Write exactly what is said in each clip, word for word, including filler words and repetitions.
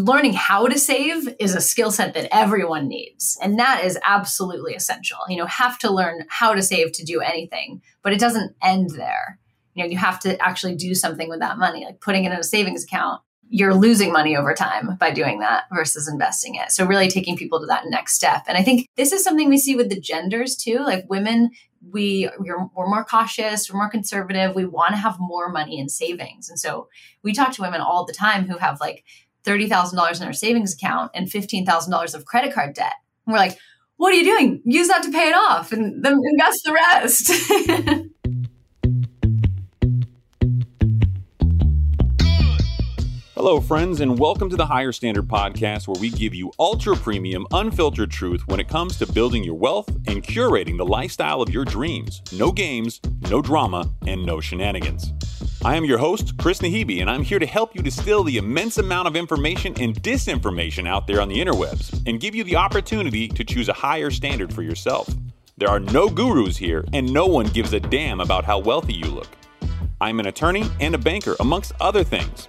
learning how to save is a skill set that everyone needs. And that is absolutely essential. You know, have to learn how to save to do anything, but it doesn't end there. You know, you have to actually do something with that money, like putting it in a savings account. You're losing money over time by doing that versus investing it. So really taking people to that next step. And I think this is something we see with the genders too. Like women, we, we're, we're more cautious, we're more conservative. We want to have more money in savings. And so we talk to women all the time who have like thirty thousand dollars in their savings account and fifteen thousand dollars of credit card debt. And we're like, what are you doing? Use that to pay it off and then invest the rest. Hello, friends, and welcome to the Higher Standard Podcast, where we give you ultra-premium, unfiltered truth when it comes to building your wealth and curating the lifestyle of your dreams. No games, no drama, and no shenanigans. I am your host, Chris Naghibi, and I'm here to help you distill the immense amount of information and disinformation out there on the interwebs and give you the opportunity to choose a higher standard for yourself. There are no gurus here, and no one gives a damn about how wealthy you look. I'm an attorney and a banker, amongst other things.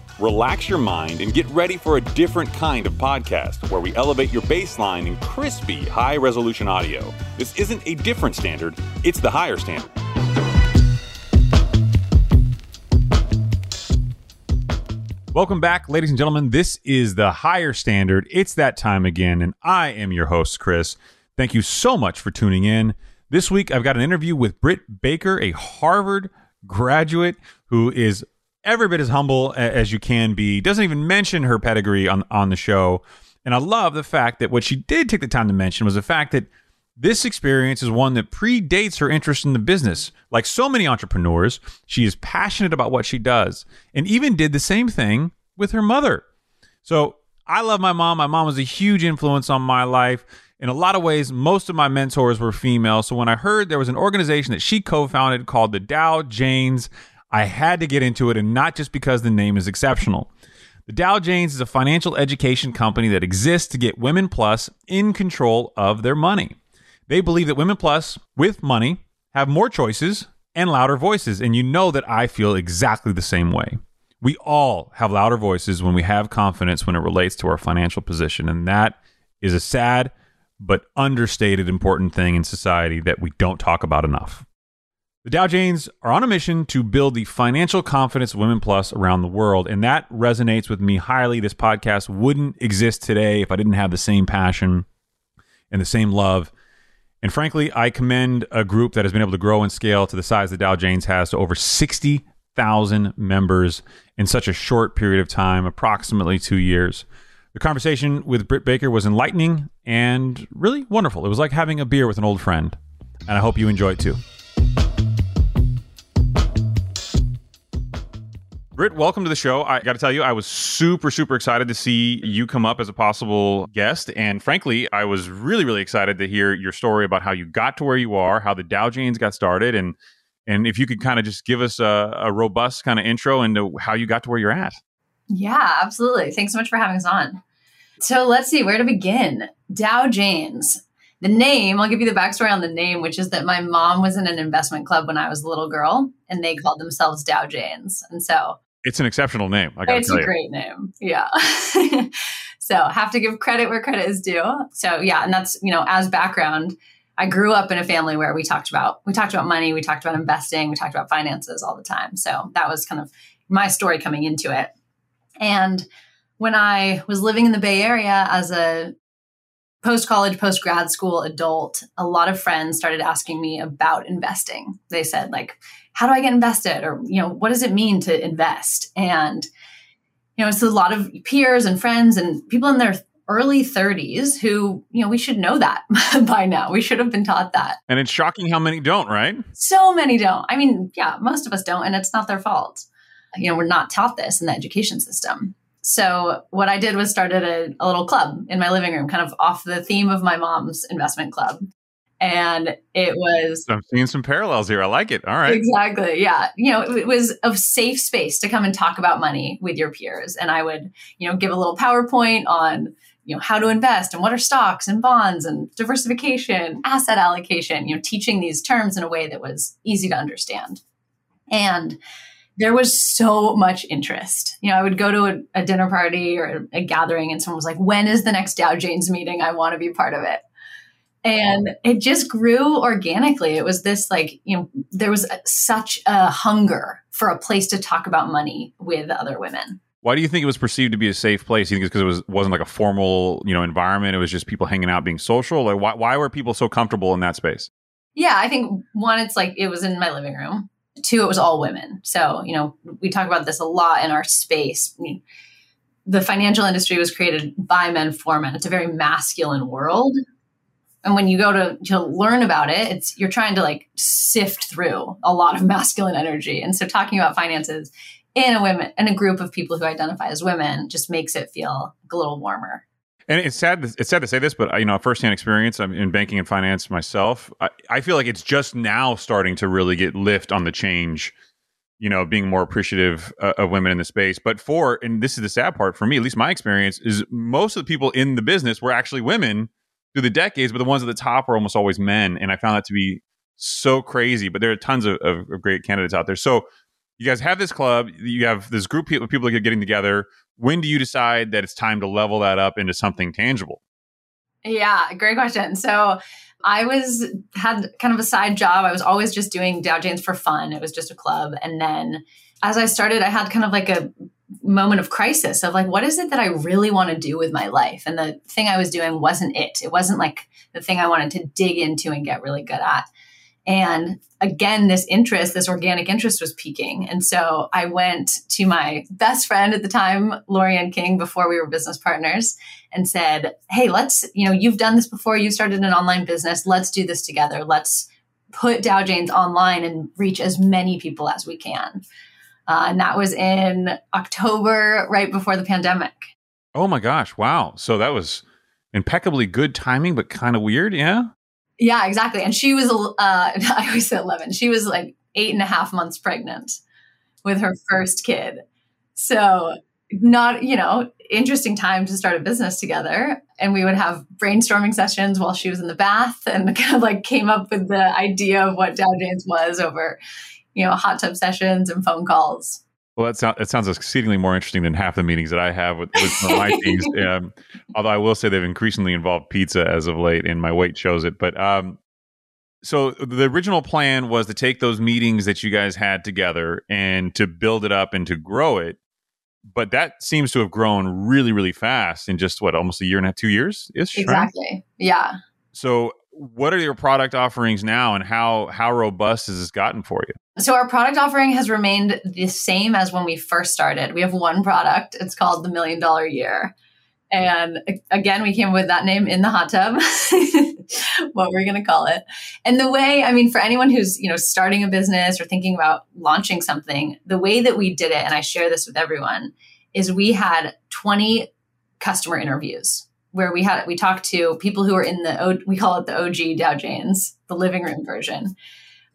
relax your mind, and get ready for a different kind of podcast where we elevate your baseline in crispy, high-resolution audio. This isn't a different standard, it's the higher standard. Welcome back, ladies and gentlemen. This is the Higher Standard. It's that time again, and I am your host, Chris. Thank you so much for tuning in. This week, I've got an interview with Britt Baker, a Harvard graduate who is every bit as humble as you can be. Doesn't even mention her pedigree on, on the show. And I love the fact that what she did take the time to mention was the fact that this experience is one that predates her interest in the business. Like so many entrepreneurs, she is passionate about what she does and even did the same thing with her mother. So I love my mom. My mom was a huge influence on my life. In a lot of ways, most of my mentors were female. So when I heard there was an organization that she co-founded called the Dow Janes, I had to get into it, and not just because the name is exceptional. The Dow Janes is a financial education company that exists to get Women Plus in control of their money. They believe that Women Plus, with money, have more choices and louder voices, and you know that I feel exactly the same way. We all have louder voices when we have confidence when it relates to our financial position, and that is a sad but understated important thing in society that we don't talk about enough. The Dow Janes are on a mission to build the financial confidence of Women Plus around the world, and that resonates with me highly. This podcast wouldn't exist today if I didn't have the same passion and the same love. And frankly, I commend a group that has been able to grow and scale to the size the Dow Janes has to over sixty thousand members in such a short period of time, approximately two years. The conversation with Britt Baker was enlightening and really wonderful. It was like having a beer with an old friend, and I hope you enjoy it too. Britt, welcome to the show. I got to tell you, I was super, super excited to see you come up as a possible guest. And frankly, I was really, really excited to hear your story about how you got to where you are, how the Dow Janes got started. And and if you could kind of just give us a, a robust kind of intro into how you got to where you're at. Yeah, absolutely. Thanks so much for having us on. So let's see where to begin. Dow Janes. The name, I'll give you the backstory on the name, which is that my mom was in an investment club when I was a little girl, and they called themselves Dow Janes. And so it's an exceptional name. I gotta it's tell you. a great name. Yeah. So have to give credit where credit is due. So yeah. And that's, you know, as background, I grew up in a family where we talked about, we talked about money, we talked about investing, we talked about finances all the time. So that was kind of my story coming into it. And when I was living in the Bay Area as a post-college, post-grad school adult, a lot of friends started asking me about investing. They said like, how do I get invested? Or, you know, what does it mean to invest? And, you know, it's a lot of peers and friends and people in their early thirties who, you know, we should know that by now. We should have been taught that. And it's shocking how many don't, right? So many don't. I mean, yeah, most of us don't, and it's not their fault. You know, we're not taught this in the education system. So what I did was started a, a little club in my living room, kind of off the theme of my mom's investment club. And it was... I'm seeing some parallels here. I like it. All right. Exactly. Yeah. You know, it was a safe space to come and talk about money with your peers. And I would, you know, give a little PowerPoint on, you know, how to invest and what are stocks and bonds and diversification, asset allocation, you know, teaching these terms in a way that was easy to understand. And there was so much interest. You know, I would go to a, a dinner party or a gathering and someone was like, when is the next Dow Janes meeting? I want to be part of it. And it just grew organically. It was this like, you know, there was a, such a hunger for a place to talk about money with other women. Why do you think it was perceived to be a safe place? You think it's because it was, wasn't like a formal, you know, environment? It was just people hanging out, being social? Like, why, why were people so comfortable in that space? Yeah, I think one, it's like it was in my living room. Two, it was all women. So, you know, we talk about this a lot in our space. I mean, the financial industry was created by men for men. It's a very masculine world. And when you go to, to learn about it, it's you're trying to like sift through a lot of masculine energy. And so talking about finances in a women and a group of people who identify as women just makes it feel a little warmer. And it's sad. It's sad to say this, but you know, firsthand experience. I'm in banking and finance myself. I, I feel like it's just now starting to really get lift on the change. You know, being more appreciative uh, of women in the space. But for, and this is the sad part for me, at least my experience is most of the people in the business were actually women through the decades, but the ones at the top were almost always men. And I found that to be so crazy, but there are tons of, of, of great candidates out there. So you guys have this club, you have this group of people that are getting together. When do you decide that it's time to level that up into something tangible? Yeah, great question. So I was had kind of a side job. I was always just doing Dow Janes for fun. It was just a club. And then as I started, I had kind of like a moment of crisis of like, what is it that I really want to do with my life? And the thing I was doing wasn't it. It wasn't like the thing I wanted to dig into and get really good at. And again, this interest, this organic interest was peaking. And so I went to my best friend at the time, Lorian King, before we were business partners, and said, hey, let's, you know, you've done this before. You started an online business. Let's do this together. Let's put Dow Janes online and reach as many people as we can. Uh, and that was in October, right before the pandemic. Oh my gosh. Wow. So that was impeccably good timing, but kind of weird. Yeah. Yeah, exactly. And she was, uh, I always say eleven. She was like eight and a half months pregnant with her first kid. So not, you know, interesting time to start a business together. And we would have brainstorming sessions while she was in the bath and kind of like came up with the idea of what Dow Janes was over, you know, hot tub sessions and phone calls. Well, that sounds, that sounds exceedingly more interesting than half the meetings that I have with, with my teams. Um, although I will say they've increasingly involved pizza as of late, and my weight shows it. But um, so the original plan was to take those meetings that you guys had together and to build it up and to grow it. But that seems to have grown really, really fast in just what, almost a year and a half, two years? Exactly. Right? Yeah. So what are your product offerings now, and how how robust has this gotten for you? So our product offering has remained the same as when we first started. We have one product. It's called the Million Dollar Year. And again, we came with that name in the hot tub, what we're going to call it. And the way, I mean, for anyone who's, you know, starting a business or thinking about launching something, the way that we did it, and I share this with everyone, is we had twenty customer interviews where we had, we talked to people who were in the, we call it the O G Dow Janes, the living room version.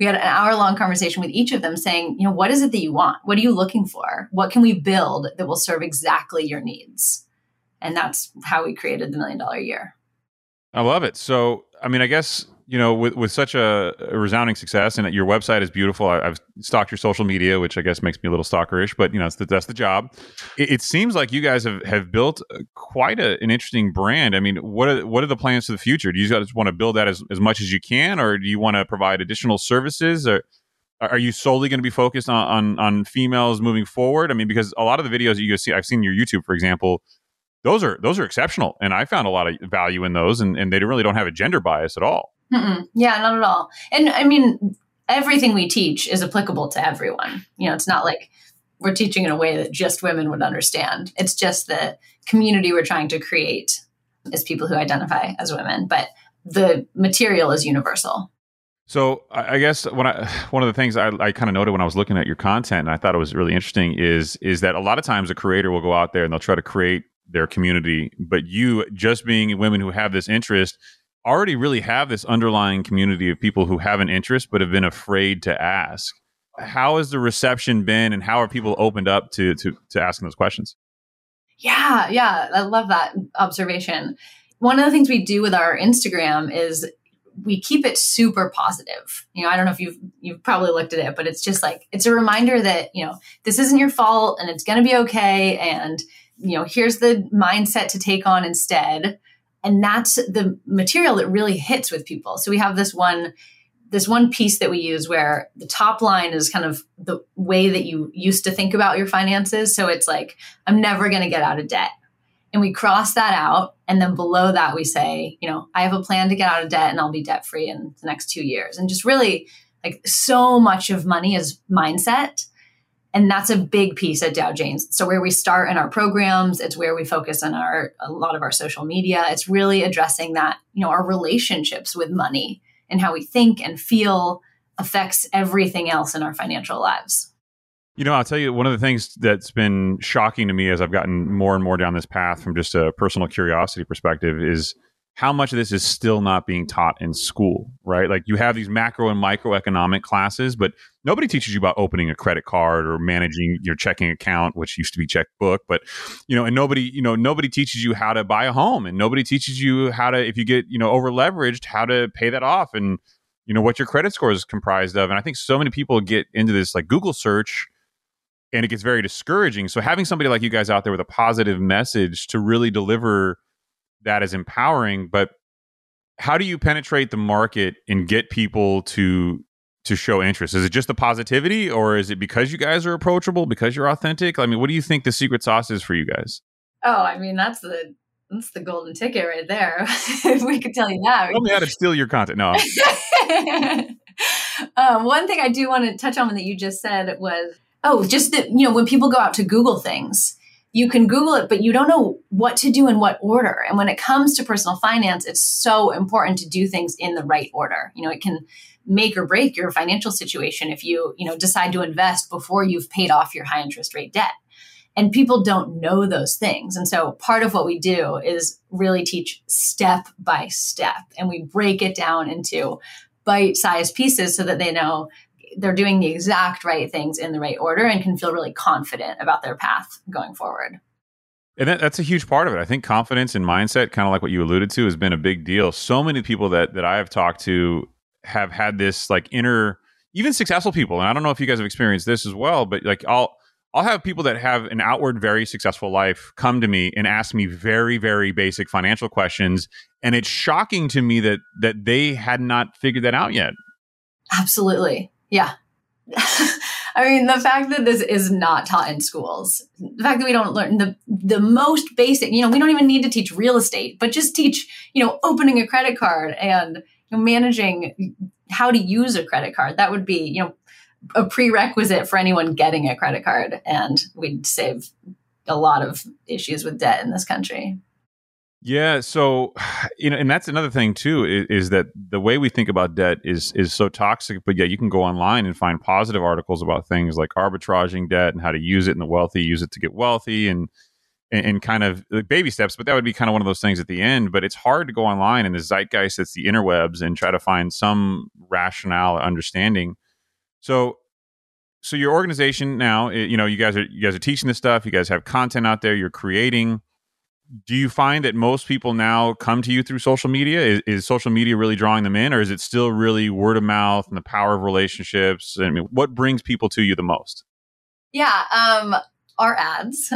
We had an hour-long conversation with each of them saying, you know, what is it that you want? What are you looking for? What can we build that will serve exactly your needs? And that's how we created the Million Dollar Year. I love it. So, I mean, I guess, you know, with, with such a, a resounding success, and your website is beautiful. I, I've stalked your social media, which I guess makes me a little stalkerish, but, you know, it's the, that's the job. It, it seems like you guys have, have built quite a, an interesting brand. I mean, what are, what are the plans for the future? Do you guys want to build that as, as much as you can, or do you want to provide additional services, or are you solely going to be focused on, on, on females moving forward? I mean, because a lot of the videos that you see, I've seen your YouTube, for example, Those are those are exceptional, and I found a lot of value in those, and, and they really don't have a gender bias at all. Mm-mm. Yeah, not at all. And I mean, everything we teach is applicable to everyone. You know, it's not like we're teaching in a way that just women would understand. It's just the community we're trying to create is people who identify as women, but the material is universal. So I guess when I, one of the things I, I kind of noted when I was looking at your content, and I thought it was really interesting, is is that a lot of times a creator will go out there and they'll try to create their community, but you, just being women who have this interest, already really have this underlying community of people who have an interest but have been afraid to ask. How has the reception been, and how are people opened up to to, to asking those questions? Yeah, yeah, I love that observation. One of the things we do with our Instagram is we keep it super positive. You know, I don't know if you've you've probably looked at it, but it's just like, it's a reminder that, you know, this isn't your fault and it's going to be okay. And, you know, here's the mindset to take on instead. And that's the material that really hits with people. So we have this one, this one piece that we use where the top line is kind of the way that you used to think about your finances. So it's like, I'm never going to get out of debt. And we cross that out. And then below that, we say, you know, I have a plan to get out of debt and I'll be debt free in the next two years. And just really, like, so much of money is mindset. And that's a big piece at Dow Janes. So where we start in our programs, it's where we focus on our, a lot of our social media. It's really addressing that, you know, our relationships with money and how we think and feel affects everything else in our financial lives. You know, I'll tell you, one of the things that's been shocking to me as I've gotten more and more down this path from just a personal curiosity perspective is how much of this is still not being taught in school, right? Like, you have these macro and microeconomic classes, but nobody teaches you about opening a credit card or managing your checking account, which used to be checkbook. But, you know, and nobody, you know, nobody teaches you how to buy a home, and nobody teaches you how to, if you get, you know, over leveraged, how to pay that off, and, you know, what your credit score is comprised of. And I think so many people get into this like Google search, and it gets very discouraging. So having somebody like you guys out there with a positive message to really deliver that is empowering. But how do you penetrate the market and get people to to show interest? Is it just the positivity, or is it because you guys are approachable, because you're authentic? I mean, what do you think the secret sauce is for you guys? Oh, I mean, that's the that's the golden ticket right there. If we could tell you that. Tell me how to steal your content. No. um, one thing I do want to touch on that you just said was, oh, just that, you know, when people go out to Google things, you can Google it, but you don't know what to do in what order. And when it comes to personal finance, it's so important to do things in the right order. You know, it can make or break your financial situation if you, you know, decide to invest before you've paid off your high interest rate debt. And people don't know those things. And so part of what we do is really teach step by step. And we break it down into bite-sized pieces so that they know they're doing the exact right things in the right order and can feel really confident about their path going forward. And that, that's a huge part of it. I think confidence and mindset, kind of like what you alluded to, has been a big deal. So many people that that I have talked to have had this like inner, even successful people. And I don't know if you guys have experienced this as well, but like I'll, I'll have people that have an outward, very successful life come to me and ask me very, very basic financial questions. And it's shocking to me that, that they had not figured that out yet. Absolutely. Yeah. I mean, the fact that this is not taught in schools, the fact that we don't learn the, the most basic, you know, we don't even need to teach real estate, but just teach, you know, opening a credit card and, you know, managing how to use a credit card. That would be, you know, a prerequisite for anyone getting a credit card. And we'd save a lot of issues with debt in this country. Yeah. So, you know, and that's another thing too, is, is that the way we think about debt is is so toxic, but yeah, you can go online and find positive articles about things like arbitraging debt and how to use it, and the wealthy use it to get wealthy, and, and, and kind of like baby steps. But that would be kind of one of those things at the end, but it's hard to go online in the zeitgeist that's the interwebs and try to find some rationale or understanding. So, so your organization now, you know, you guys are, you guys are teaching this stuff, you guys have content out there, you're creating. Do you find that most people now come to you through social media? Is, is social media really drawing them in, or is it still really word of mouth and the power of relationships? I mean, what brings people to you the most? Yeah, um, our ads.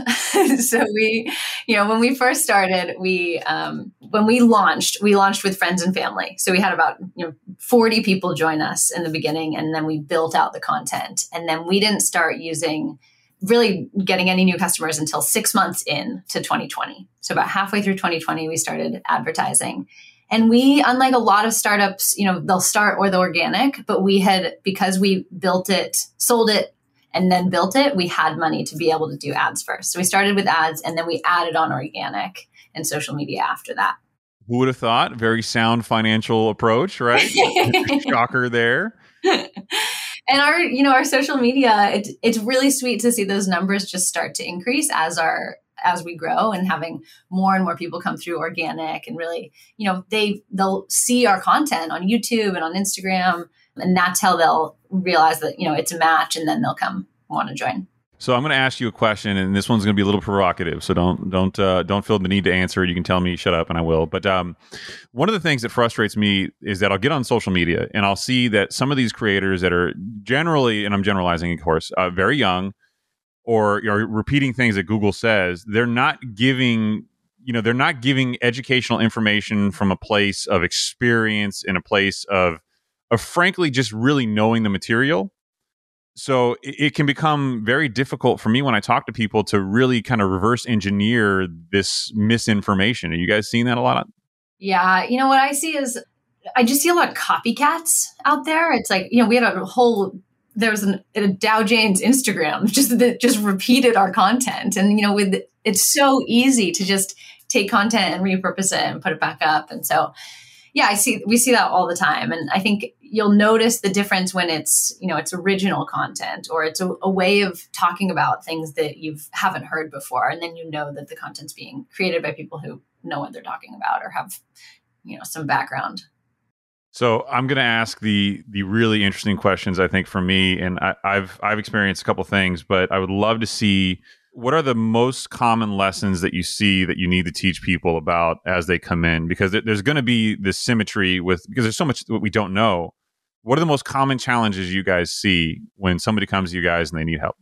So we, you know, when we first started, we um, when we launched, we launched with friends and family. So we had about, you know, forty people join us in the beginning, and then we built out the content, and then we didn't start using. really getting any new customers until six months in to twenty twenty. So about halfway through twenty twenty, we started advertising. And we, unlike a lot of startups, you know, they'll start with organic, but we had, because we built it, sold it, and then built it, we had money to be able to do ads first. So we started with ads, and then we added on organic and social media after that. Who would have thought? Very sound financial approach, right? Shocker there. And our, you know, our social media, it, it's really sweet to see those numbers just start to increase as our as we grow and having more and more people come through organic and really, you know, they, they'll see our content on YouTube and on Instagram, and that's how they'll realize that, you know, it's a match, and then they'll come want to join. So I'm going to ask you a question, and this one's going to be a little provocative. So don't don't uh, don't feel the need to answer. You can tell me, shut up, and I will. But um, one of the things that frustrates me is that I'll get on social media, and I'll see that some of these creators that are generally, and I'm generalizing, of course, uh, very young, or are repeating things that Google says, they're not giving, you know, they're not giving educational information from a place of experience and a place of, of frankly, just really knowing the material. So it can become very difficult for me when I talk to people to really kind of reverse engineer this misinformation. Are you guys seeing that a lot? Yeah. You know, what I see is I just see a lot of copycats out there. It's like, you know, we had a whole, there was an, a Dow Janes Instagram just that just repeated our content. And, you know, with it's so easy to just take content and repurpose it and put it back up. And so, yeah, I see, we see that all the time. And I think you'll notice the difference when it's, you know, it's original content, or it's a, a way of talking about things that you haven't heard before. And then you know that the content's being created by people who know what they're talking about or have, you know, some background. So I'm going to ask the the really interesting questions, I think, for me. And I, I've I've experienced a couple of things, but I would love to see, what are the most common lessons that you see that you need to teach people about as they come in? Because there's going to be this symmetry with, because there's so much that we don't know. What are the most common challenges you guys see when somebody comes to you guys and they need help?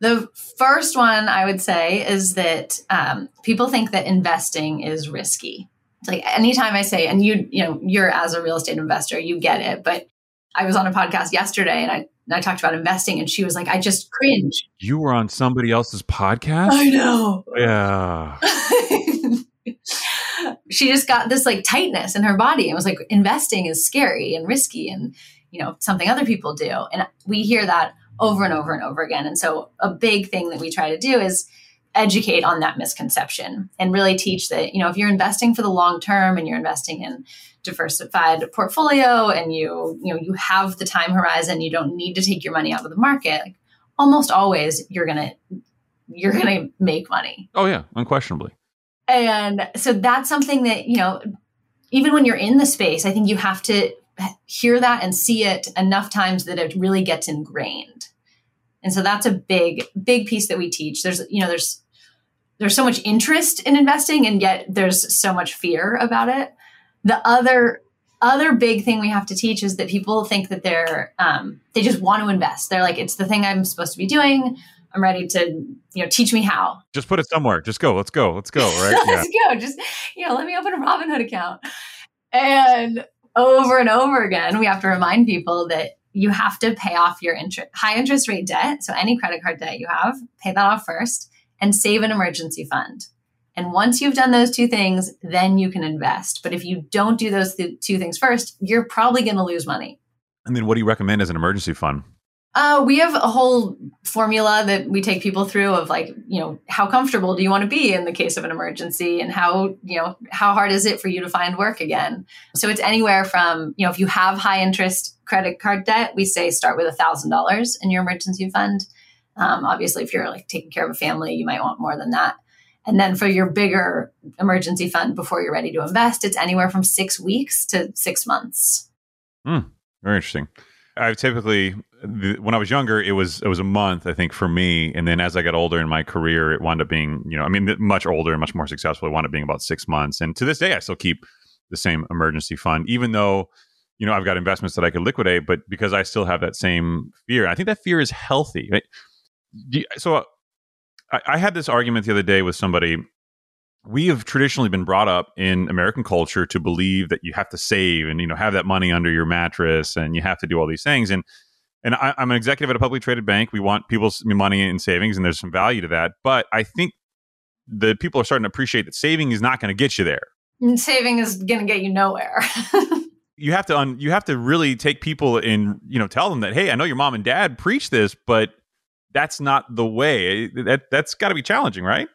The first one I would say is that um, people think that investing is risky. It's like anytime I say, and you, you know, you're as a real estate investor, you get it. But I was on a podcast yesterday and I, and I talked about investing, and she was like, I just cringe. You were on somebody else's podcast? I know. Yeah. She just got this like tightness in her body and was like, investing is scary and risky and, you know, something other people do. And we hear that over and over and over again. And so a big thing that we try to do is educate on that misconception and really teach that, you know, if you're investing for the long term and you're investing in diversified portfolio and you, you know, you have the time horizon, you don't need to take your money out of the market. Like, almost always you're going to, you're going to make money. Oh yeah. Unquestionably. And so that's something that, you know, even when you're in the space, I think you have to hear that and see it enough times that it really gets ingrained. And so that's a big, big piece that we teach. There's, you know, there's, there's so much interest in investing, and yet there's so much fear about it. The other, other big thing we have to teach is that people think that they're, um, they just want to invest. They're like, it's the thing I'm supposed to be doing. I'm ready to, you know, teach me how. Just put it somewhere. Just go. Let's go. Let's go. Right? Yeah. Let's go. Just, you know, let me open a Robinhood account. And over and over again, we have to remind people that you have to pay off your interest, high interest rate debt. So any credit card debt you have, pay that off first and save an emergency fund. And once you've done those two things, then you can invest. But if you don't do those th- two things first, you're probably going to lose money. I mean, what do you recommend as an emergency fund? Uh, we have a whole formula that we take people through of like, you know, how comfortable do you want to be in the case of an emergency, and how, you know, how hard is it for you to find work again? So it's anywhere from, you know, if you have high interest credit card debt, we say start with one thousand dollars in your emergency fund. Um, obviously, if you're like taking care of a family, you might want more than that. And then for your bigger emergency fund, before you're ready to invest, it's anywhere from six weeks to six months. Mm, very interesting. I've typically, when I was younger, it was it was a month, I think, for me. And then as I got older in my career, it wound up being, you know, I mean, much older and much more successful. It wound up being about six months. And to this day, I still keep the same emergency fund, even though, you know, I've got investments that I could liquidate, but because I still have that same fear. I think that fear is healthy. Right? So I, I had this argument the other day with somebody. We have traditionally been brought up in American culture to believe that you have to save and, you know, have that money under your mattress and you have to do all these things. And and I, I'm an executive at a publicly traded bank. We want people's money in savings, and there's some value to that. But I think the people are starting to appreciate that saving is not going to get you there. And saving is going to get you nowhere. You have to un, you have to really take people and, you know, tell them that, hey, I know your mom and dad preach this, but that's not the way. That that's got to be challenging, right?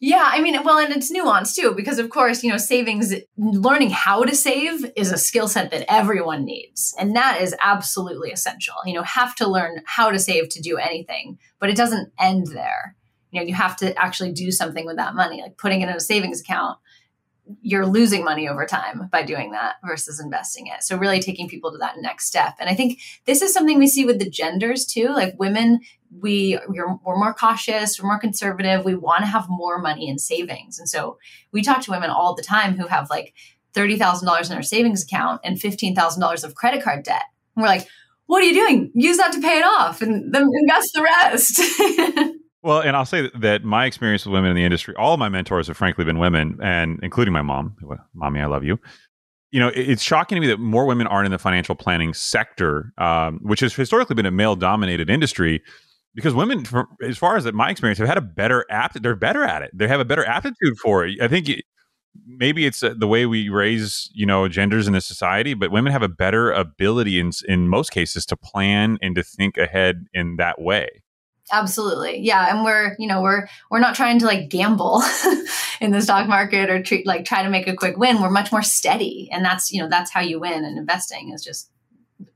Yeah, I mean, well, and it's nuanced too, because of course, you know, savings, learning how to save is a skill set that everyone needs. And that is absolutely essential. You know, have to learn how to save to do anything, but it doesn't end there. you know, you have to actually do something with that money, like putting it in a savings account. You're losing money over time by doing that versus investing it. So really taking people to that next step. And I think this is something we see with the genders too. Like women, we, we're, we're more cautious, we're more conservative. We want to have more money in savings. And so we talk to women all the time who have like thirty thousand dollars in their savings account and fifteen thousand dollars of credit card debt. And we're like, what are you doing? Use that to pay it off and then invest the rest. Well, and I'll say that my experience with women in the industry, all of my mentors have frankly been women, and including my mom, mommy, I love you. You know, it's shocking to me that more women aren't in the financial planning sector, um, which has historically been a male-dominated industry, because women, for, as far as my experience, have had a better apt. They're better at it. They have a better aptitude for it. I think it, maybe it's the way we raise, you know, genders in a society, but women have a better ability in in most cases to plan and to think ahead in that way. Absolutely. Yeah. And we're, you know, we're, we're not trying to like gamble in the stock market or treat, like try to make a quick win. We're much more steady. And that's, you know, that's how you win in investing, is just,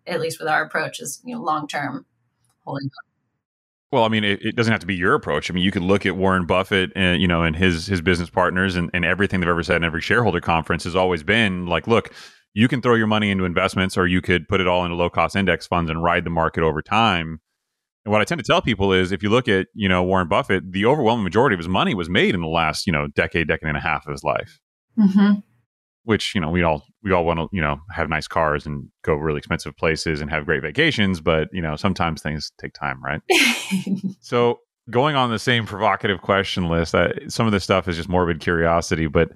at least with our approach, is, you know, long-term holding on. Well, I mean, it, it doesn't have to be your approach. I mean, you could look at Warren Buffett and, you know, and his, his business partners and, and everything they've ever said in every shareholder conference has always been like, look, you can throw your money into investments, or you could put it all into low-cost index funds and ride the market over time. And what I tend to tell people is, if you look at, you know, Warren Buffett, the overwhelming majority of his money was made in the last, you know, decade, decade and a half of his life. Mm-hmm. Which, you know, we all we all want to, you know, have nice cars and go really expensive places and have great vacations. But, you know, sometimes things take time, right? So going on the same provocative question list, I, some of this stuff is just morbid curiosity. But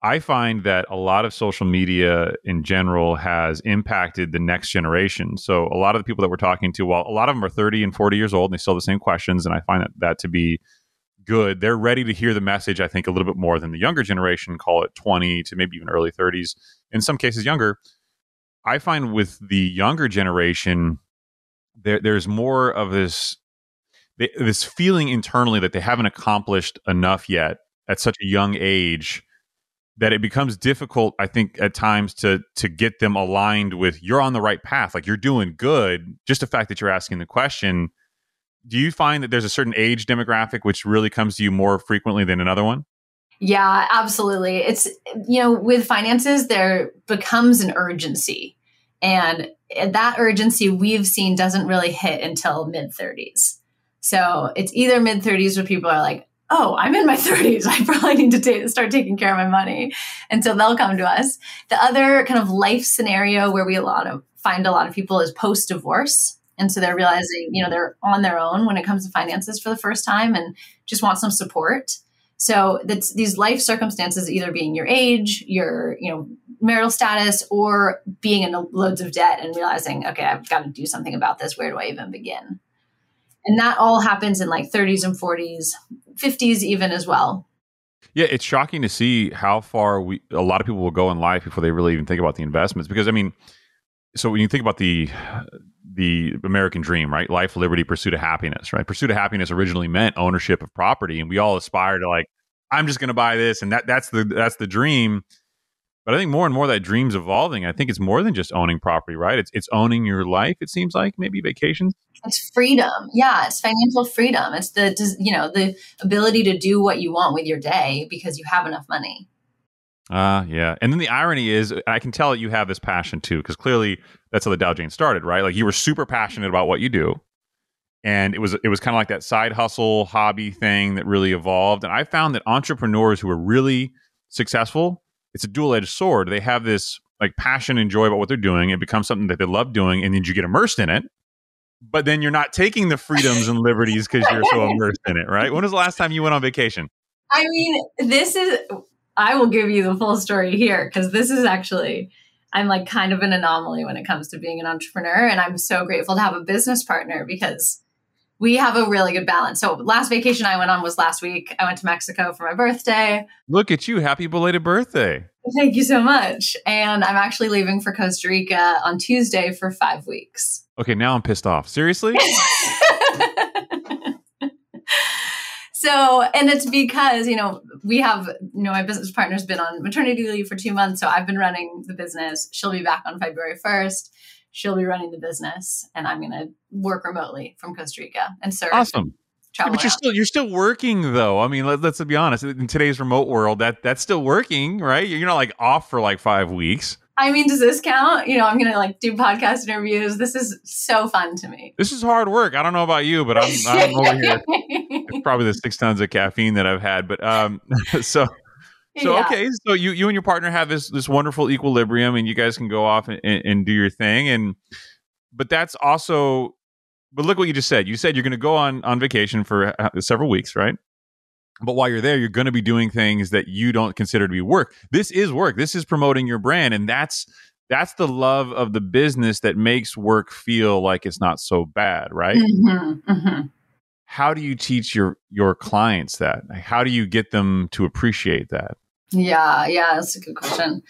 I find that a lot of social media in general has impacted the next generation. So a lot of the people that we're talking to, while a lot of them are thirty and forty years old and they still have the same questions, and I find that, that to be good, they're ready to hear the message, I think, a little bit more than the younger generation, call it twenty to maybe even early thirties, in some cases younger. I find with the younger generation, there, there's more of this, this feeling internally that they haven't accomplished enough yet at such a young age, that it becomes difficult, I think, at times to to get them aligned with, you're on the right path, like you're doing good. Just the fact that you're asking the question, do you find that there's a certain age demographic which really comes to you more frequently than another one? Yeah, absolutely. It's, you know, with finances, there becomes an urgency. And that urgency we've seen doesn't really hit until mid-thirties. So it's either mid-thirties where people are like, oh, I'm in my thirties. I probably need to t- start taking care of my money. And so they'll come to us. The other kind of life scenario where we a lot of find a lot of people is post-divorce. And so they're realizing, you know, they're on their own when it comes to finances for the first time and just want some support. So that's these life circumstances, either being your age, your, you know, marital status, or being in loads of debt and realizing, okay, I've got to do something about this. Where do I even begin? And that all happens in like thirties and forties, fifties even as well. Yeah, it's shocking to see how far we a lot of people will go in life before they really even think about the investments. Because I mean, so when you think about the the American dream, right? Life, liberty, pursuit of happiness, right? Pursuit of happiness originally meant ownership of property, and we all aspire to like, I'm just going to buy this, and that that's the that's the dream. But I think more and more that dream's evolving. I think it's more than just owning property, right? It's it's owning your life. It seems like maybe vacations. It's freedom. Yeah, it's financial freedom. It's the, you know, the ability to do what you want with your day because you have enough money. Ah, uh, yeah. And then the irony is, I can tell you have this passion too, because clearly that's how the Dow Janes started, right? Like you were super passionate about what you do, and it was it was kind of like that side hustle hobby thing that really evolved. And I found that entrepreneurs who are really successful, it's a dual-edged sword. They have this like passion and joy about what they're doing. It becomes something that they love doing, and then you get immersed in it. But then you're not taking the freedoms and liberties because you're so immersed in it, right? When was the last time you went on vacation? I mean, this is, I will give you the full story here, because this is actually, I'm like kind of an anomaly when it comes to being an entrepreneur. And I'm so grateful to have a business partner because we have a really good balance. So last vacation I went on was last week. I went to Mexico for my birthday. Look at you. Happy belated birthday. Thank you so much. And I'm actually leaving for Costa Rica on Tuesday for five weeks. Okay, now I'm pissed off. Seriously? So, and it's because, you know, we have, you know, my business partner's been on maternity leave for two months. So I've been running the business. She'll be back on February first. She'll be running the business, and I'm going to work remotely from Costa Rica and serve. Awesome. Yeah, but you're still you're still working though. I mean, let, let's be honest. In today's remote world, that that's still working, right? You're not like off for like five weeks. I mean, does this count? You know, I'm gonna like do podcast interviews. This is so fun to me. This is hard work. I don't know about you, but I'm, I'm over here. It's probably the six tons of caffeine that I've had, but um, so. So, yeah. Okay, so you, you and your partner have this this wonderful equilibrium and you guys can go off and, and, and do your thing. And but that's also, but look what you just said. You said you're going to go on, on vacation for several weeks, right? But while you're there, you're going to be doing things that you don't consider to be work. This is work. This is promoting your brand. And that's that's the love of the business that makes work feel like it's not so bad, right? Mm-hmm, mm-hmm. How do you teach your, your clients that? How do you get them to appreciate that? Yeah, yeah, that's a good question.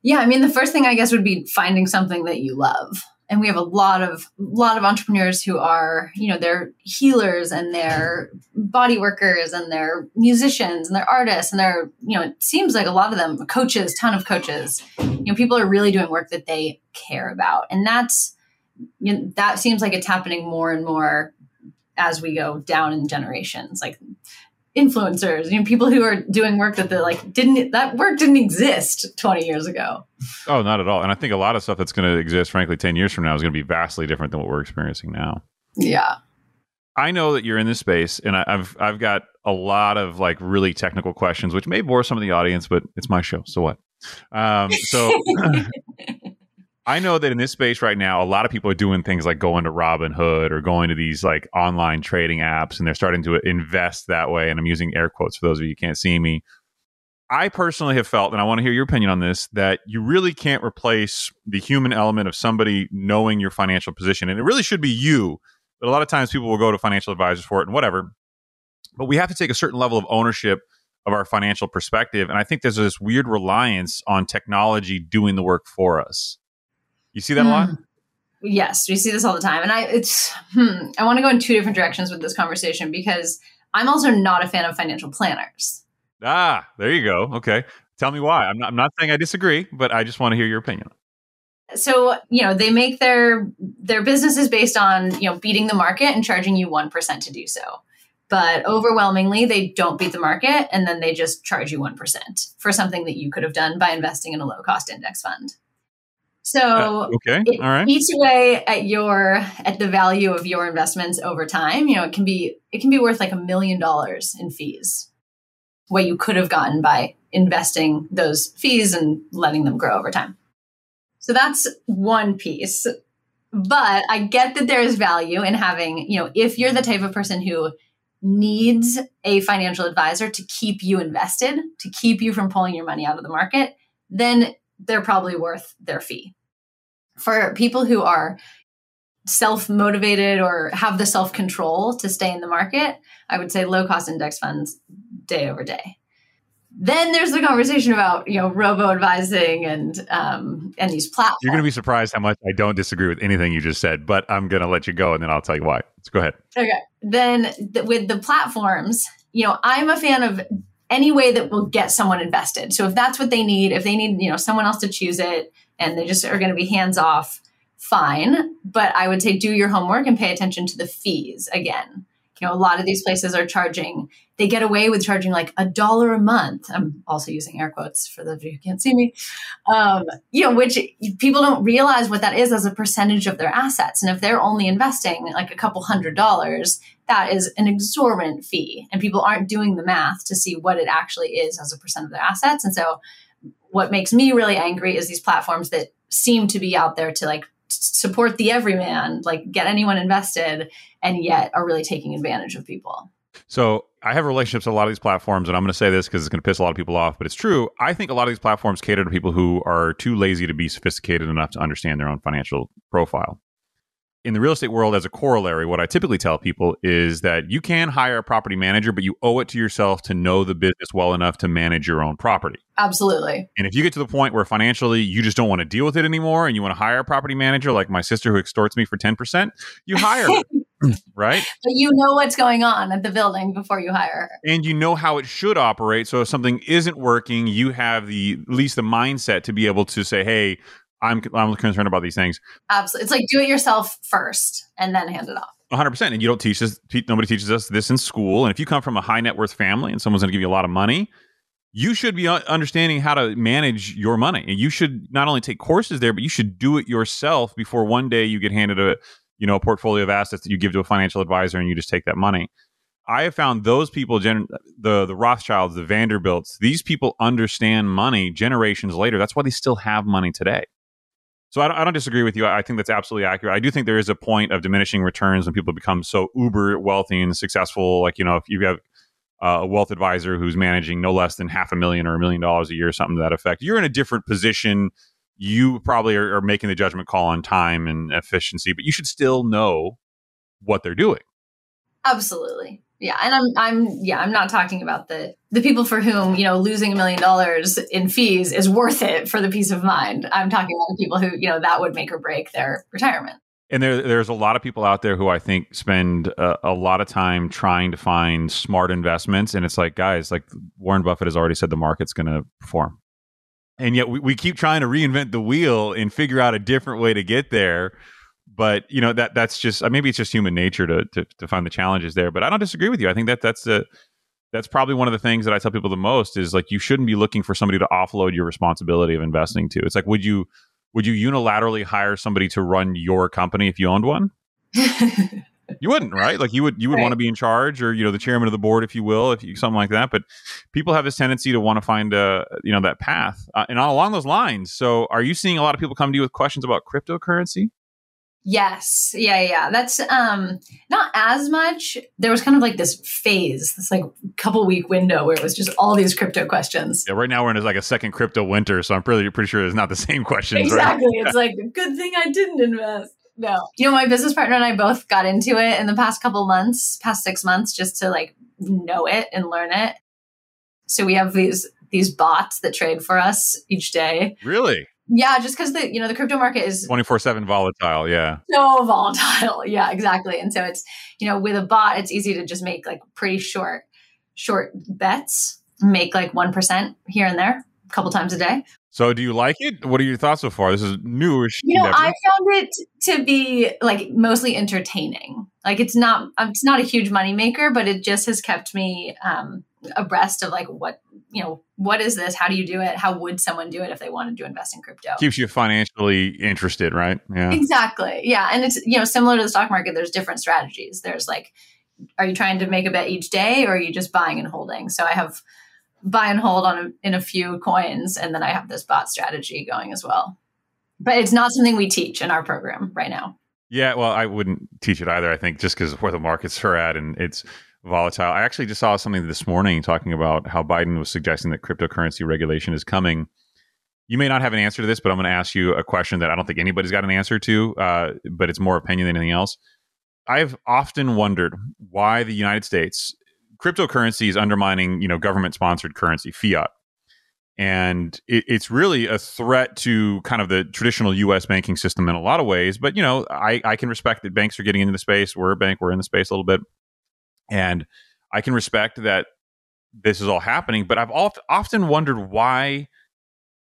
Yeah, I mean, the first thing I guess would be finding something that you love. And we have a lot of lot of entrepreneurs who are, you know, they're healers and they're body workers and they're musicians and they're artists and they're, you know, it seems like a lot of them, coaches, ton of coaches, you know, people are really doing work that they care about. And that's, you know, that seems like it's happening more and more as we go down in generations, like influencers, you know, people who are doing work that they're like, didn't that work didn't exist twenty years ago. Oh, not at all. And I think a lot of stuff that's going to exist, frankly, ten years from now is going to be vastly different than what we're experiencing now. Yeah. I know that you're in this space and I, I've, I've got a lot of like really technical questions, which may bore some of the audience, but it's my show. So what? Um, so I know that in this space right now, a lot of people are doing things like going to Robinhood or going to these like online trading apps, and they're starting to invest that way. And I'm using air quotes for those of you who can't see me. I personally have felt, and I want to hear your opinion on this, that you really can't replace the human element of somebody knowing your financial position. And it really should be you. But a lot of times people will go to financial advisors for it and whatever. But we have to take a certain level of ownership of our financial perspective. And I think there's this weird reliance on technology doing the work for us. You see that a lot? Mm. Yes, we see this all the time. And I it's hmm, I want to go in two different directions with this conversation because I'm also not a fan of financial planners. Ah, there you go. Okay. Tell me why. I'm not I'm not saying I disagree, but I just want to hear your opinion. So, you know, they make their their businesses based on, you know, beating the market and charging you one percent to do so. But overwhelmingly, they don't beat the market and then they just charge you one percent for something that you could have done by investing in a low-cost index fund. So uh, okay. All right. It eats away at your at the value of your investments over time. You know, it can be it can be worth like a million dollars in fees, what you could have gotten by investing those fees and letting them grow over time. So that's one piece. But I get that there is value in having, you know, if you're the type of person who needs a financial advisor to keep you invested, to keep you from pulling your money out of the market, then they're probably worth their fee. For people who are self-motivated or have the self-control to stay in the market, I would say low-cost index funds day over day. Then there's the conversation about, you know, robo-advising and um, and these platforms. You're going to be surprised how much I don't disagree with anything you just said, but I'm going to let you go and then I'll tell you why. Let's go ahead. Okay. Then th- with the platforms, you know, I'm a fan of any way that will get someone invested. So if that's what they need, if they need, you know, someone else to choose it and they just are going to be hands off, fine. But I would say do your homework and pay attention to the fees again. You know, a lot of these places are charging, they get away with charging like a dollar a month. I'm also using air quotes for those of you who can't see me, um, you know, which people don't realize what that is as a percentage of their assets. And if they're only investing like a couple hundred dollars, that is an exorbitant fee. And people aren't doing the math to see what it actually is as a percent of their assets. And so what makes me really angry is these platforms that seem to be out there to like support the everyman, like get anyone invested, and yet are really taking advantage of people. So I have relationships with a lot of these platforms, and I'm going to say this because it's going to piss a lot of people off, but it's true. I think a lot of these platforms cater to people who are too lazy to be sophisticated enough to understand their own financial profile. In the real estate world, as a corollary, what I typically tell people is that you can hire a property manager, but you owe it to yourself to know the business well enough to manage your own property. Absolutely. And if you get to the point where financially you just don't want to deal with it anymore and you want to hire a property manager like my sister who extorts me for ten percent, you hire her, right? But you know what's going on at the building before you hire her. And you know how it should operate. So if something isn't working, you have the at least the mindset to be able to say, hey, I'm I'm concerned about these things. Absolutely. It's like do it yourself first and then hand it off. one hundred percent. And you don't teach this. Nobody teaches us this in school. And if you come from a high net worth family and someone's going to give you a lot of money, you should be understanding how to manage your money. And you should not only take courses there, but you should do it yourself before one day you get handed a, you know, a portfolio of assets that you give to a financial advisor and you just take that money. I have found those people, gen- the, the Rothschilds, the Vanderbilts, these people understand money generations later. That's why they still have money today. So I don't, I don't disagree with you. I think that's absolutely accurate. I do think there is a point of diminishing returns when people become so uber wealthy and successful. Like, you know, if you have uh, a wealth advisor who's managing no less than half a million or a million dollars a year or something to that effect, you're in a different position. You probably are, are making the judgment call on time and efficiency, but you should still know what they're doing. Absolutely. Yeah. And I'm, I'm, yeah, I'm not talking about the, the people for whom, you know, losing a million dollars in fees is worth it for the peace of mind. I'm talking about the people who, you know, that would make or break their retirement. And there, there's a lot of people out there who I think spend a, a lot of time trying to find smart investments. And it's like, guys, like Warren Buffett has already said, the market's going to perform. And yet we, we keep trying to reinvent the wheel and figure out a different way to get there. But, you know, that that's just maybe it's just human nature to, to to find the challenges there. But I don't disagree with you. I think that that's a, that's probably one of the things that I tell people the most is like you shouldn't be looking for somebody to offload your responsibility of investing to. It's like, would you would you unilaterally hire somebody to run your company if you owned one? You wouldn't, right? Like you would you would right. want to be in charge or, you know, the chairman of the board, if you will, if you something like that. But people have this tendency to want to find, uh, you know, that path uh, and all along those lines. So are you seeing a lot of people come to you with questions about cryptocurrency? Yes. Yeah. Yeah. That's um, not as much. There was kind of like this phase, this like couple week window where it was just all these crypto questions. Yeah. Right now we're in like a second crypto winter. So I'm pretty, pretty sure it's not the same questions. Exactly. Right? It's like, good thing I didn't invest. No. You know, my business partner and I both got into it in the past couple months, past six months, just to like know it and learn it. So we have these, these bots that trade for us each day. Really? Yeah, just because the you know the crypto market is twenty-four seven volatile, yeah. So volatile. Yeah, exactly. And so it's, you know, with a bot, it's easy to just make like pretty short short bets, make like one percent here and there a couple times a day. So do you like it? What are your thoughts so far? This is newish. You know, never. I found it to be like mostly entertaining. Like it's not it's not a huge moneymaker, but it just has kept me um, abreast of like what you know, what is this? How do you do it? How would someone do it if they wanted to invest in crypto? Keeps you financially interested, right? Yeah, exactly. Yeah. And it's, you know, similar to the stock market, there's different strategies. There's like, are you trying to make a bet each day or are you just buying and holding? So I have buy and hold on a, in a few coins. And then I have this bot strategy going as well. But it's not something we teach in our program right now. Yeah. Well, I wouldn't teach it either. I think just because where the markets are at and it's volatile. I actually just saw something this morning talking about how Biden was suggesting that cryptocurrency regulation is coming. You may not have an answer to this, but I'm going to ask you a question that I don't think anybody's got an answer to, uh, but it's more opinion than anything else. I've often wondered why the United States cryptocurrency is undermining, you know, government-sponsored currency, fiat. And it, it's really a threat to kind of the traditional U S banking system in a lot of ways. But, you know, I, I can respect that banks are getting into the space. We're a bank. We're in the space a little bit. And I can respect that this is all happening, but I've oft, often wondered why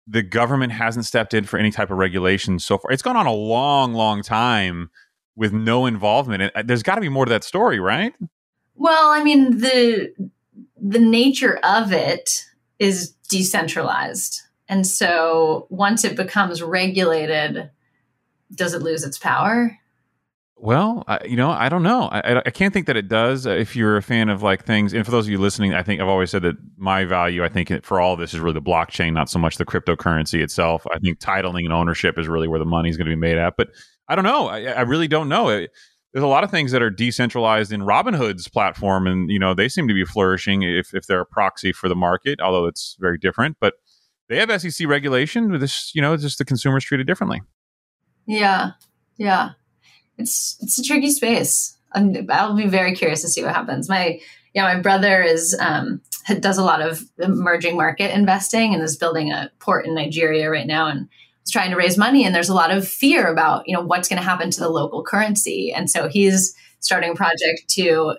the government hasn't stepped in for any type of regulation so far. It's gone on a long, long time with no involvement. And there's got to be more to that story, right? Well, I mean, the the nature of it is decentralized. And so once it becomes regulated, does it lose its power? Well, I, you know, I don't know. I, I can't think that it does. If you're a fan of like things, and for those of you listening, I think I've always said that my value, I think for all of this is really the blockchain, not so much the cryptocurrency itself. I think titling and ownership is really where the money is going to be made at. But I don't know. I, I really don't know. It, there's a lot of things that are decentralized in Robinhood's platform, and you know they seem to be flourishing if if they're a proxy for the market, although it's very different. But they have S E C regulation. But this, you know, it's just the consumers treated differently. Yeah. Yeah. It's it's a tricky space. I'm, I'll be very curious to see what happens. My yeah, my brother is um, does a lot of emerging market investing and is building a port in Nigeria right now and is trying to raise money. And there's a lot of fear about you know what's going to happen to the local currency. And so he's starting a project to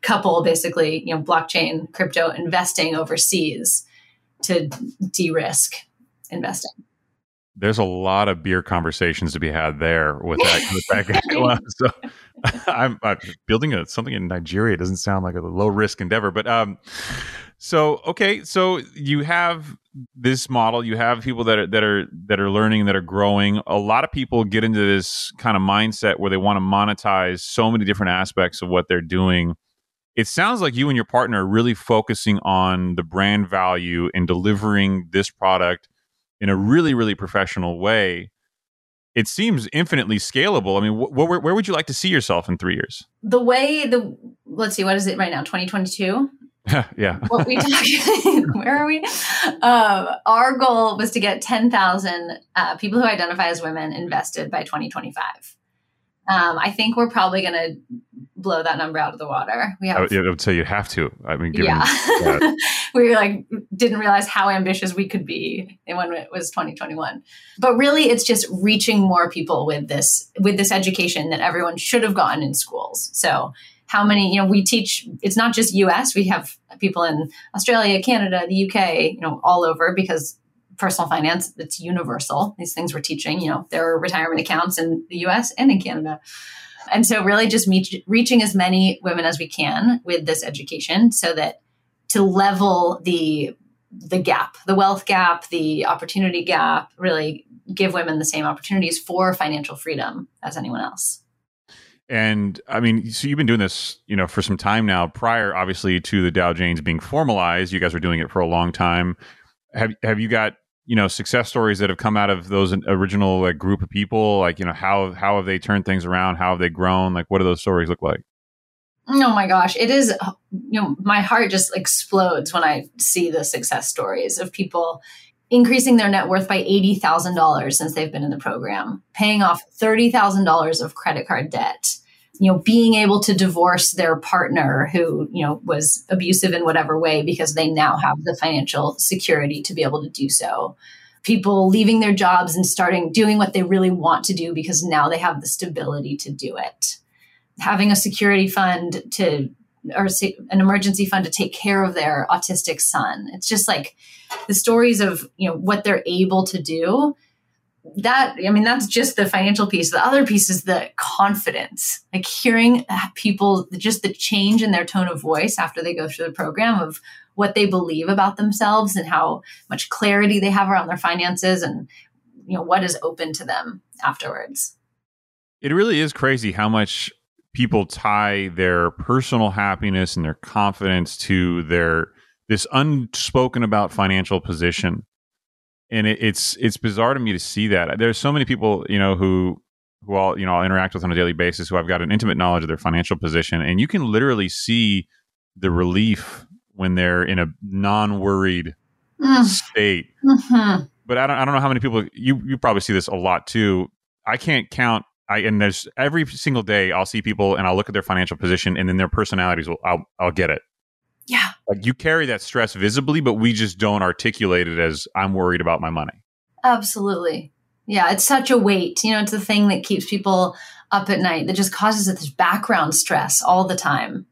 couple basically you know blockchain crypto investing overseas to de-risk investing. there's a lot of beer conversations to be had there with that, with that guy. So I'm, I'm building a, something in Nigeria. Doesn't sound like a low risk endeavor, but um, so, okay. So you have this model, you have people that are, that are, that are learning, that are growing. A lot of people get into this kind of mindset where they want to monetize so many different aspects of what they're doing. It sounds like you and your partner are really focusing on the brand value and delivering this product in a really, really professional way. It seems infinitely scalable. I mean, wh- wh- where would you like to see yourself in three years? The way the, let's see, what is it right now? twenty twenty-two? Yeah. What we talk, where are we? Um, our goal was to get ten thousand uh, people who identify as women invested by twenty twenty-five. Um, I think we're probably going to blow that number out of the water. We have. I would, I would say you have to. I mean, given yeah, we like didn't realize how ambitious we could be when it was twenty twenty-one. But really, it's just reaching more people with this with this education that everyone should have gotten in schools. So, how many? You know, we teach. It's not just U S. We have people in Australia, Canada, the U K. You know, all over, because personal finance, it's universal. These things we're teaching, you know, there are retirement accounts in the U S and in Canada. And so really just meet, reaching as many women as we can with this education so that to level the the gap, the wealth gap, the opportunity gap, really give women the same opportunities for financial freedom as anyone else. And I mean, so you've been doing this, you know, for some time now, prior, obviously, to the Dow Janes being formalized. You guys were doing it for a long time. Have, have you got, you know, success stories that have come out of those original like group of people? Like, you know, how, how have they turned things around? How have they grown? Like, what do those stories look like? Oh my gosh. It is, you know, my heart just explodes when I see the success stories of people increasing their net worth by eighty thousand dollars since they've been in the program, paying off thirty thousand dollars of credit card debt, you know, being able to divorce their partner who, you know, was abusive in whatever way, because they now have the financial security to be able to do so. People leaving their jobs and starting doing what they really want to do because now they have the stability to do it. Having a security fund to, or an emergency fund to take care of their autistic son. It's just like the stories of, you know, what they're able to do. That, I mean, that's just the financial piece. The other piece is the confidence, like hearing people, just the change in their tone of voice after they go through the program of what they believe about themselves and how much clarity they have around their finances and, you know, what is open to them afterwards. It really is crazy how much people tie their personal happiness and their confidence to their, this unspoken about financial position. And it, it's it's bizarre to me to see that. There's so many people, you know, who who I'll, you know, I'll interact with on a daily basis who I've got an intimate knowledge of their financial position. And you can literally see the relief when they're in a non-worried mm. state. Mm-hmm. But I don't I don't know how many people, you you probably see this a lot too. I can't count. I and there's every single day I'll see people and I'll look at their financial position and then their personalities will I'll I'll get it. Yeah. Like you carry that stress visibly, but we just don't articulate it as I'm worried about my money. Absolutely. Yeah. It's such a weight. You know, it's the thing that keeps people up at night that just causes this background stress all the time.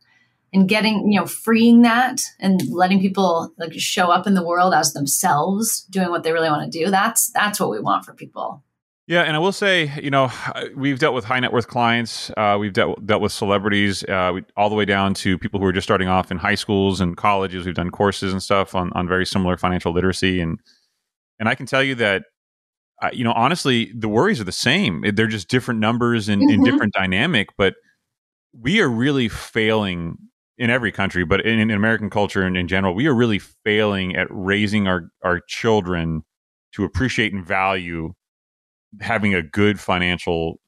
And getting, you know, freeing that and letting people like show up in the world as themselves, doing what they really want to do. That's, that's what we want for people. Yeah. And I will say, you know, we've dealt with high net worth clients. Uh, we've dealt, dealt with celebrities uh, we, all the way down to people who are just starting off in high schools and colleges. We've done courses and stuff on, on very similar financial literacy. And and I can tell you that, uh, you know, honestly, the worries are the same. They're just different numbers and, mm-hmm. and different dynamic. But we are really failing in every country, but in, in American culture and in general, we are really failing at raising our, our children to appreciate and value having a good financial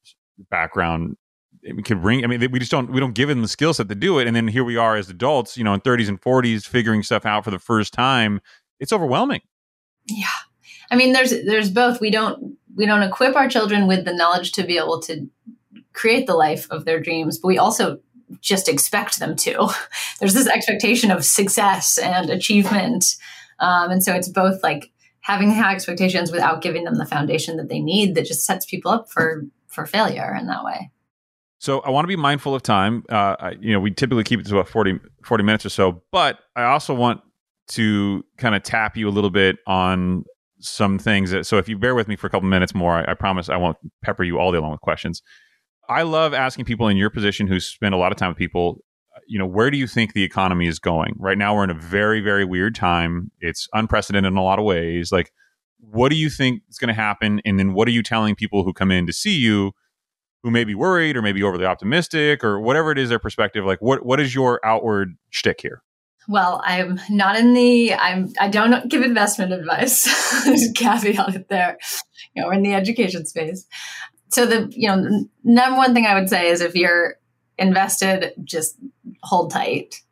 background. It could bring, I mean, we just don't, we don't give them the skill set to do it. And then here we are as adults, you know, in thirties and forties, figuring stuff out for the first time. It's overwhelming. Yeah. I mean, there's, there's both. We don't, we don't equip our children with the knowledge to be able to create the life of their dreams, but we also just expect them to. There's this expectation of success and achievement. Um, and so it's both like, having high expectations without giving them the foundation that they need that just sets people up for, for failure in that way. So I want to be mindful of time. Uh, I, you know, we typically keep it to about forty, forty minutes or so, but I also want to kind of tap you a little bit on some things that, so if you bear with me for a couple minutes more, I, I promise I won't pepper you all day long with questions. I love asking people in your position who spend a lot of time with people, you know, where do you think the economy is going? Right now, we're in a very, very weird time. It's unprecedented in a lot of ways. Like, what do you think is going to happen? And then what are you telling people who come in to see you who may be worried or maybe overly optimistic or whatever it is, their perspective? Like, what what is your outward shtick here? Well, I'm not in the, I'm, I don't give investment advice. There's a caveat it there. You know, we're in the education space. So the, you know, number one thing I would say is if you're invested, just hold tight.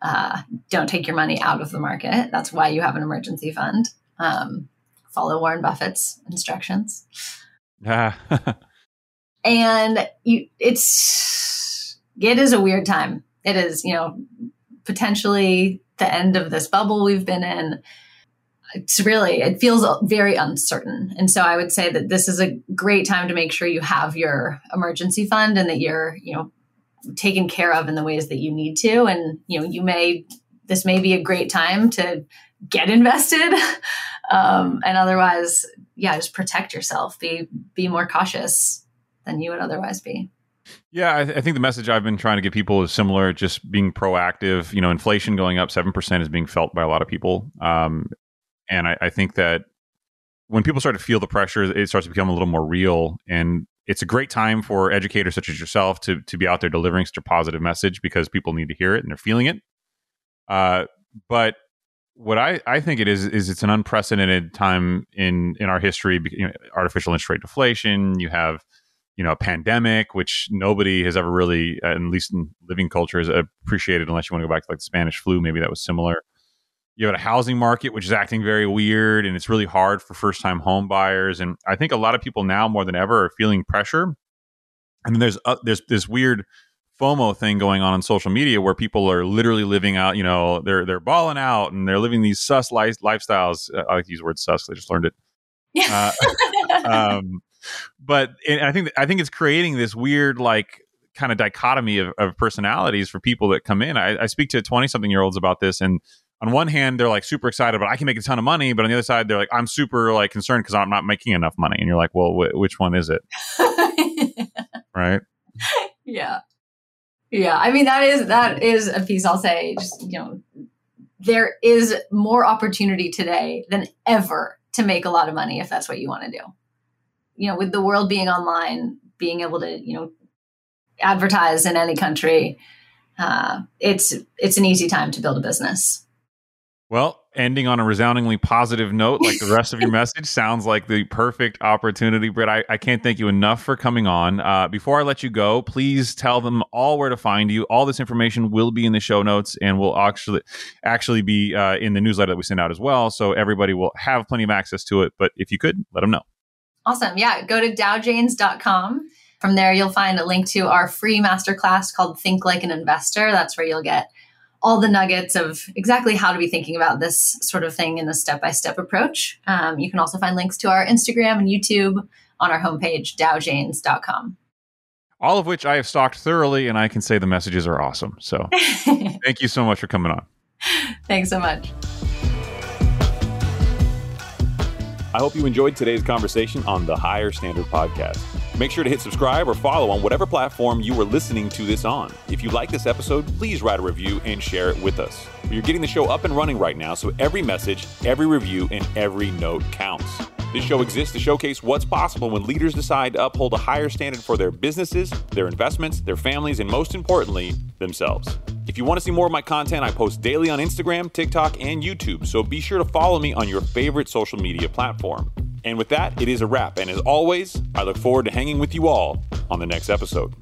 Uh, don't take your money out of the market. That's why you have an emergency fund. Um, follow Warren Buffett's instructions. And you, it's, it is a weird time. It is, you know, potentially the end of this bubble we've been in. It's really, it feels very uncertain. And so I would say that this is a great time to make sure you have your emergency fund and that you're, you know, taken care of in the ways that you need to. And, you know, you may, this may be a great time to get invested. Um, and otherwise, yeah, just protect yourself, be, be more cautious than you would otherwise be. Yeah, I, th- I think the message I've been trying to give people is similar, just being proactive. You know, inflation going up seven percent is being felt by a lot of people. Um, and I, I think that when people start to feel the pressure, it starts to become a little more real. And it's a great time for educators such as yourself to to be out there delivering such a positive message because people need to hear it and they're feeling it. Uh, but what I, I think it is, is it's an unprecedented time in, in our history. You know, artificial interest rate deflation, you have... you know, a pandemic, which nobody has ever really, uh, at least in living culture, has appreciated, unless you want to go back to like the Spanish flu, maybe that was similar. You have a housing market, which is acting very weird, and it's really hard for first-time home buyers. And I think a lot of people now more than ever are feeling pressure. I mean, there's uh, there's this weird FOMO thing going on on social media where people are literally living out, you know, they're they're balling out and they're living these sus li- lifestyles. Uh, I like to use the word sus, 'cause I just learned it. Yeah. Uh, um, But and I think I think it's creating this weird, like, kind of dichotomy of, of personalities for people that come in. I, I speak to twenty-something-year-olds about this, and on one hand, they're like super excited, but I can make a ton of money. But on the other side, they're like, I'm super like concerned because I'm not making enough money. And you're like, well, wh- which one is it? Right? Yeah, yeah. I mean, that is that is a piece I'll say. Just, you know, there is more opportunity today than ever to make a lot of money if that's what you want to do. You know, with the world being online, being able to, you know, advertise in any country, uh, it's it's an easy time to build a business. Well, ending on a resoundingly positive note, like the rest of your message, sounds like the perfect opportunity. Britt, I, I can't thank you enough for coming on. Uh, before I let you go, please tell them all where to find you. All this information will be in the show notes and will actually actually be uh, in the newsletter that we send out as well. So everybody will have plenty of access to it. But if you could, let them know. Awesome. Yeah. Go to dow janes dot com. From there, you'll find a link to our free masterclass called Think Like an Investor. That's where you'll get all the nuggets of exactly how to be thinking about this sort of thing in a step-by-step approach. Um, you can also find links to our Instagram and YouTube on our homepage, dow janes dot com. All of which I have stalked thoroughly, and I can say the messages are awesome. So thank you so much for coming on. Thanks so much. I hope you enjoyed today's conversation on the Higher Standard Podcast. Make sure to hit subscribe or follow on whatever platform you were listening to this on. If you like this episode, please write a review and share it with us. We're getting the show up and running right now, so every message, every review, and every note counts. This show exists to showcase what's possible when leaders decide to uphold a higher standard for their businesses, their investments, their families, and most importantly, themselves. If you want to see more of my content, I post daily on Instagram, TikTok, and YouTube, so be sure to follow me on your favorite social media platform. And with that, it is a wrap. And as always, I look forward to hanging with you all on the next episode.